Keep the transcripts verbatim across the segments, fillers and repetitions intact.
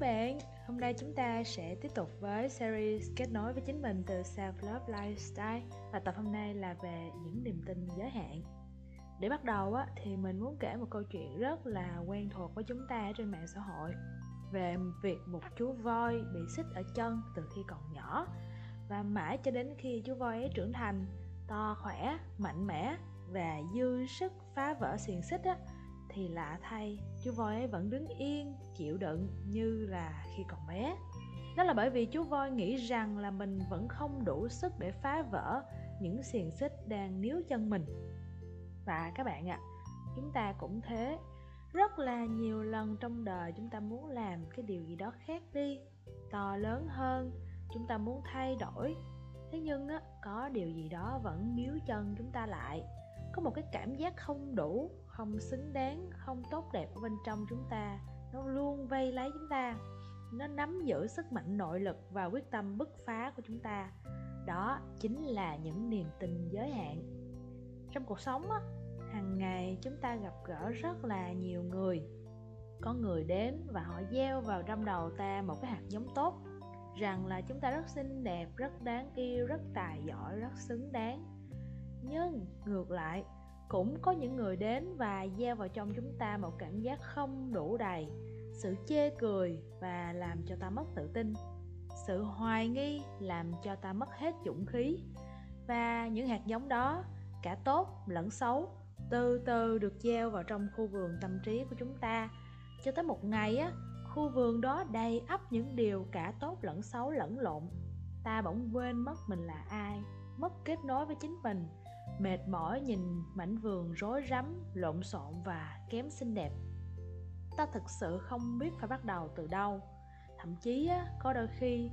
các bạn, hôm nay chúng ta sẽ tiếp tục với series kết nối với chính mình từ Soulful Lifestyle, và tập hôm nay là về những niềm tin giới hạn. Để bắt đầu á, thì mình muốn kể một câu chuyện rất là quen thuộc với chúng ta trên mạng xã hội về việc một chú voi bị xích ở chân từ khi còn nhỏ, và mãi cho đến khi chú voi ấy trưởng thành, to khỏe, mạnh mẽ và dư sức phá vỡ xiềng xích á, thì lạ thay, chú voi ấy vẫn đứng yên, chịu đựng như là khi còn bé. Đó là bởi vì chú voi nghĩ rằng là mình vẫn không đủ sức để phá vỡ những xiềng xích đang níu chân mình. Và các bạn ạ, à, chúng ta cũng thế. Rất là nhiều lần trong đời chúng ta muốn làm cái điều gì đó khác đi, to lớn hơn, chúng ta muốn thay đổi. Thế nhưng á, có điều gì đó vẫn níu chân chúng ta lại. Có một cái cảm giác không đủ, không xứng đáng, không tốt đẹp ở bên trong chúng ta. Nó luôn vây lấy chúng ta. Nó nắm giữ sức mạnh nội lực và quyết tâm bứt phá của chúng ta. Đó chính là những niềm tin giới hạn. Trong cuộc sống á, hàng ngày chúng ta gặp gỡ rất là nhiều người. Có người đến và họ gieo vào trong đầu ta một cái hạt giống tốt, rằng là chúng ta rất xinh đẹp, rất đáng yêu, rất tài giỏi, rất xứng đáng. Nhưng ngược lại, cũng có những người đến và gieo vào trong chúng ta một cảm giác không đủ đầy, sự chê cười và làm cho ta mất tự tin, sự hoài nghi làm cho ta mất hết dũng khí. Và những hạt giống đó, cả tốt lẫn xấu, từ từ được gieo vào trong khu vườn tâm trí của chúng ta, cho tới một ngày á, khu vườn đó đầy ắp những điều cả tốt lẫn xấu lẫn lộn. Ta bỗng quên mất mình là ai, mất kết nối với chính mình, mệt mỏi nhìn mảnh vườn rối rắm, lộn xộn và kém xinh đẹp. Ta thực sự không biết phải bắt đầu từ đâu. Thậm chí á, có đôi khi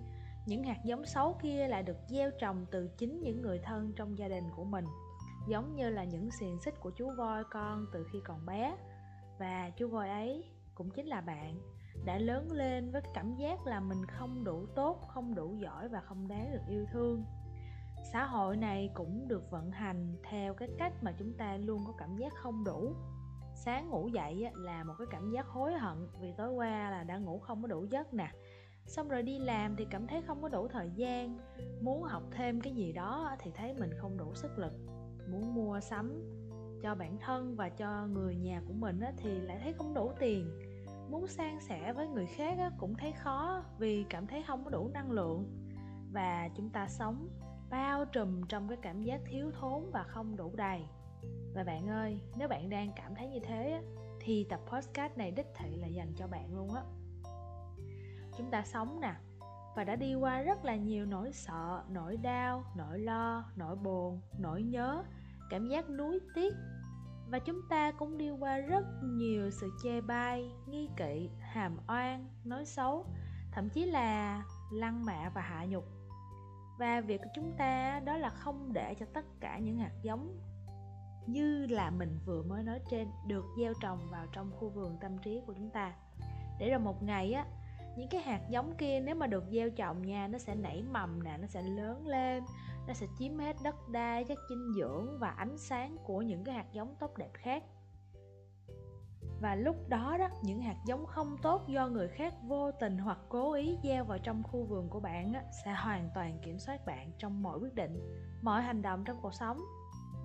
những hạt giống xấu kia lại được gieo trồng từ chính những người thân trong gia đình của mình, giống như là những xiềng xích của chú voi con từ khi còn bé. Và chú voi ấy, cũng chính là bạn, đã lớn lên với cảm giác là mình không đủ tốt, không đủ giỏi và không đáng được yêu thương. Xã hội này cũng được vận hành theo cái cách mà chúng ta luôn có cảm giác không đủ. Sáng ngủ dậy là một cái cảm giác hối hận vì tối qua là đã ngủ không có đủ giấc nè. Xong rồi đi làm thì cảm thấy không có đủ thời gian. Muốn học thêm cái gì đó thì thấy mình không đủ sức lực. Muốn mua sắm cho bản thân và cho người nhà của mình thì lại thấy không đủ tiền. Muốn san sẻ với người khác cũng thấy khó vì cảm thấy không có đủ năng lượng. Và chúng ta sống bao trùm trong cái cảm giác thiếu thốn và không đủ đầy. Và bạn ơi, nếu bạn đang cảm thấy như thế thì tập podcast này đích thị là dành cho bạn luôn á. Chúng ta sống nè, và đã đi qua rất là nhiều nỗi sợ, nỗi đau, nỗi lo, nỗi buồn, nỗi nhớ, cảm giác nuối tiếc. Và chúng ta cũng đi qua rất nhiều sự chê bai, nghi kỵ, hàm oan, nói xấu, thậm chí là lăng mạ và hạ nhục. Và việc của chúng ta đó là không để cho tất cả những hạt giống như là mình vừa mới nói trên được gieo trồng vào trong khu vườn tâm trí của chúng ta. Để rồi một ngày á, những cái hạt giống kia nếu mà được gieo trồng nha, nó sẽ nảy mầm nè, nó sẽ lớn lên, nó sẽ chiếm hết đất đai, chất dinh dưỡng và ánh sáng của những cái hạt giống tốt đẹp khác. Và lúc đó đó, những hạt giống không tốt do người khác vô tình hoặc cố ý gieo vào trong khu vườn của bạn á, sẽ hoàn toàn kiểm soát bạn trong mọi quyết định, mọi hành động trong cuộc sống.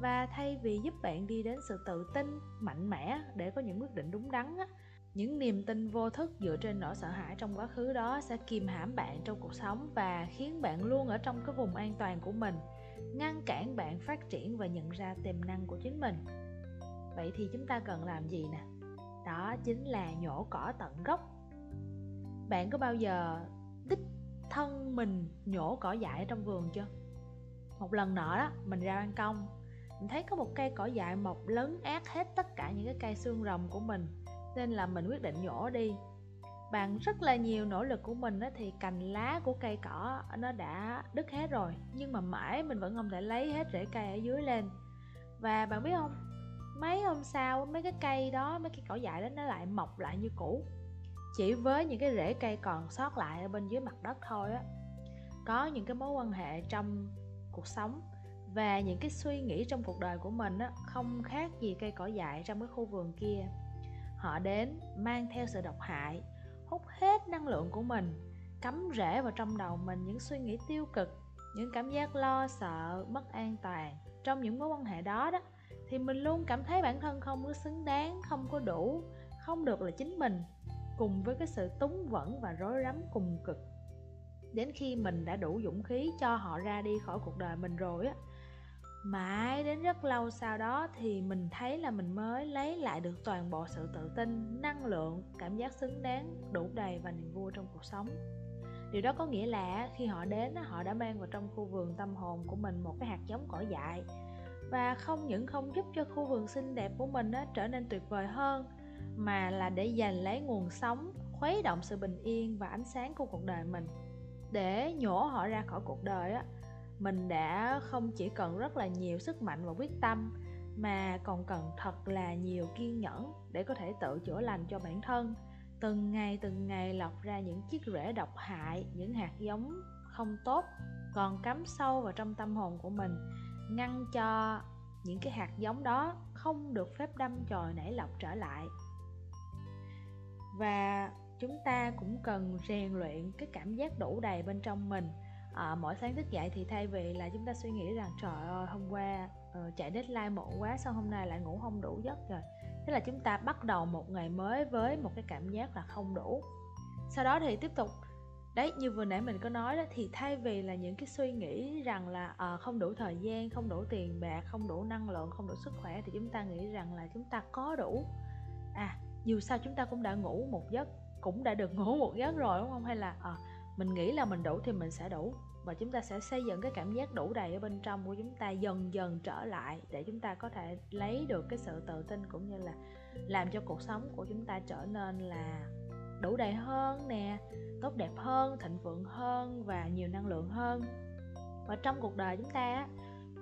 Và thay vì giúp bạn đi đến sự tự tin, mạnh mẽ để có những quyết định đúng đắn á, những niềm tin vô thức dựa trên nỗi sợ hãi trong quá khứ đó sẽ kìm hãm bạn trong cuộc sống và khiến bạn luôn ở trong cái vùng an toàn của mình, ngăn cản bạn phát triển và nhận ra tiềm năng của chính mình. Vậy thì chúng ta cần làm gì nè? Đó chính là nhổ cỏ tận gốc. Bạn có bao giờ đích thân mình nhổ cỏ dại trong vườn chưa? Một lần nọ đó, mình ra ban công, mình thấy có một cây cỏ dại mọc lấn át hết tất cả những cái cây xương rồng của mình, nên là mình quyết định nhổ đi. Bằng rất là nhiều nỗ lực của mình thì cành lá của cây cỏ nó đã đứt hết rồi, nhưng mà mãi mình vẫn không thể lấy hết rễ cây ở dưới lên. Và bạn biết không, mấy hôm sau mấy cái cây đó, mấy cái cỏ dại đó nó lại mọc lại như cũ, chỉ với những cái rễ cây còn sót lại ở bên dưới mặt đất thôi á. Có những cái mối quan hệ trong cuộc sống và những cái suy nghĩ trong cuộc đời của mình á, không khác gì cây cỏ dại trong cái khu vườn kia. Họ đến mang theo sự độc hại, hút hết năng lượng của mình, cắm rễ vào trong đầu mình những suy nghĩ tiêu cực, những cảm giác lo sợ, mất an toàn trong những mối quan hệ đó đó, thì mình luôn cảm thấy bản thân không có xứng đáng, không có đủ, không được là chính mình, cùng với cái sự túng quẫn và rối rắm cùng cực. Đến khi mình đã đủ dũng khí cho họ ra đi khỏi cuộc đời mình rồi á, mãi đến rất lâu sau đó thì mình thấy là mình mới lấy lại được toàn bộ sự tự tin, năng lượng, cảm giác xứng đáng, đủ đầy và niềm vui trong cuộc sống. Điều đó có nghĩa là khi họ đến, họ đã mang vào trong khu vườn tâm hồn của mình một cái hạt giống cỏ dại, và không những không giúp cho khu vườn xinh đẹp của mình trở nên tuyệt vời hơn, mà là để giành lấy nguồn sống, khuấy động sự bình yên và ánh sáng của cuộc đời mình. Để nhổ họ ra khỏi cuộc đời á, mình đã không chỉ cần rất là nhiều sức mạnh và quyết tâm, mà còn cần thật là nhiều kiên nhẫn để có thể tự chữa lành cho bản thân, từng ngày từng ngày lọc ra những chiếc rễ độc hại, những hạt giống không tốt còn cắm sâu vào trong tâm hồn của mình, ngăn cho những cái hạt giống đó không được phép đâm chồi nảy lọc trở lại. Và chúng ta cũng cần rèn luyện cái cảm giác đủ đầy bên trong mình. À, mỗi sáng thức dậy thì thay vì là chúng ta suy nghĩ rằng trời ơi hôm qua uh, chạy deadline muộn quá, sao hôm nay lại ngủ không đủ giấc rồi, thế là chúng ta bắt đầu một ngày mới với một cái cảm giác là không đủ. Sau đó thì tiếp tục đấy, như vừa nãy mình có nói đó, thì thay vì là những cái suy nghĩ rằng là uh, không đủ thời gian, không đủ tiền bạc, không đủ năng lượng, không đủ sức khỏe, thì chúng ta nghĩ rằng là chúng ta có đủ. À, dù sao chúng ta cũng đã ngủ một giấc, cũng đã được ngủ một giấc rồi đúng không? Hay là à, mình nghĩ là mình đủ thì mình sẽ đủ, và chúng ta sẽ xây dựng cái cảm giác đủ đầy ở bên trong của chúng ta dần dần trở lại, để chúng ta có thể lấy được cái sự tự tin, cũng như là làm cho cuộc sống của chúng ta trở nên là đủ đầy hơn nè, tốt đẹp hơn, thịnh vượng hơn và nhiều năng lượng hơn. Và trong cuộc đời chúng ta,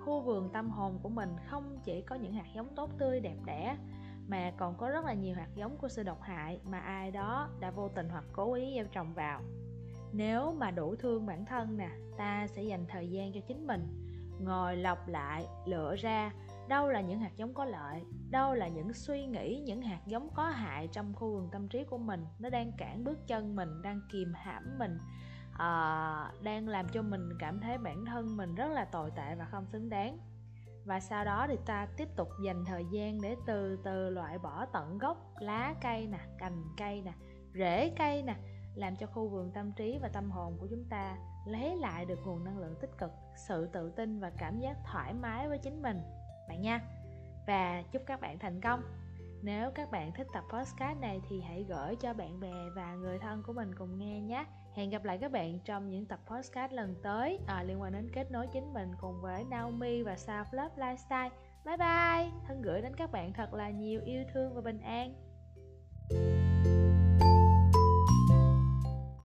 khu vườn tâm hồn của mình không chỉ có những hạt giống tốt tươi đẹp đẽ, mà còn có rất là nhiều hạt giống của sự độc hại mà ai đó đã vô tình hoặc cố ý gieo trồng vào. Nếu mà đủ thương bản thân nè, ta sẽ dành thời gian cho chính mình, ngồi lọc lại, lựa ra đâu là những hạt giống có lợi, đâu là những suy nghĩ, những hạt giống có hại trong khu vườn tâm trí của mình. Nó đang cản bước chân mình, đang kìm hãm mình, à, đang làm cho mình cảm thấy bản thân mình rất là tồi tệ và không xứng đáng. Và sau đó thì ta tiếp tục dành thời gian để từ từ loại bỏ tận gốc lá cây nè, cành cây nè, rễ cây nè, làm cho khu vườn tâm trí và tâm hồn của chúng ta lấy lại được nguồn năng lượng tích cực, sự tự tin và cảm giác thoải mái với chính mình bạn nha. Và chúc các bạn thành công. Nếu các bạn thích tập podcast này thì hãy gửi cho bạn bè và người thân của mình cùng nghe nhé. Hẹn gặp lại các bạn trong những tập podcast lần tới à, liên quan đến kết nối chính mình cùng với Naomi và Soulful Lifestyle. Bye bye! Thân gửi đến các bạn thật là nhiều yêu thương và bình an.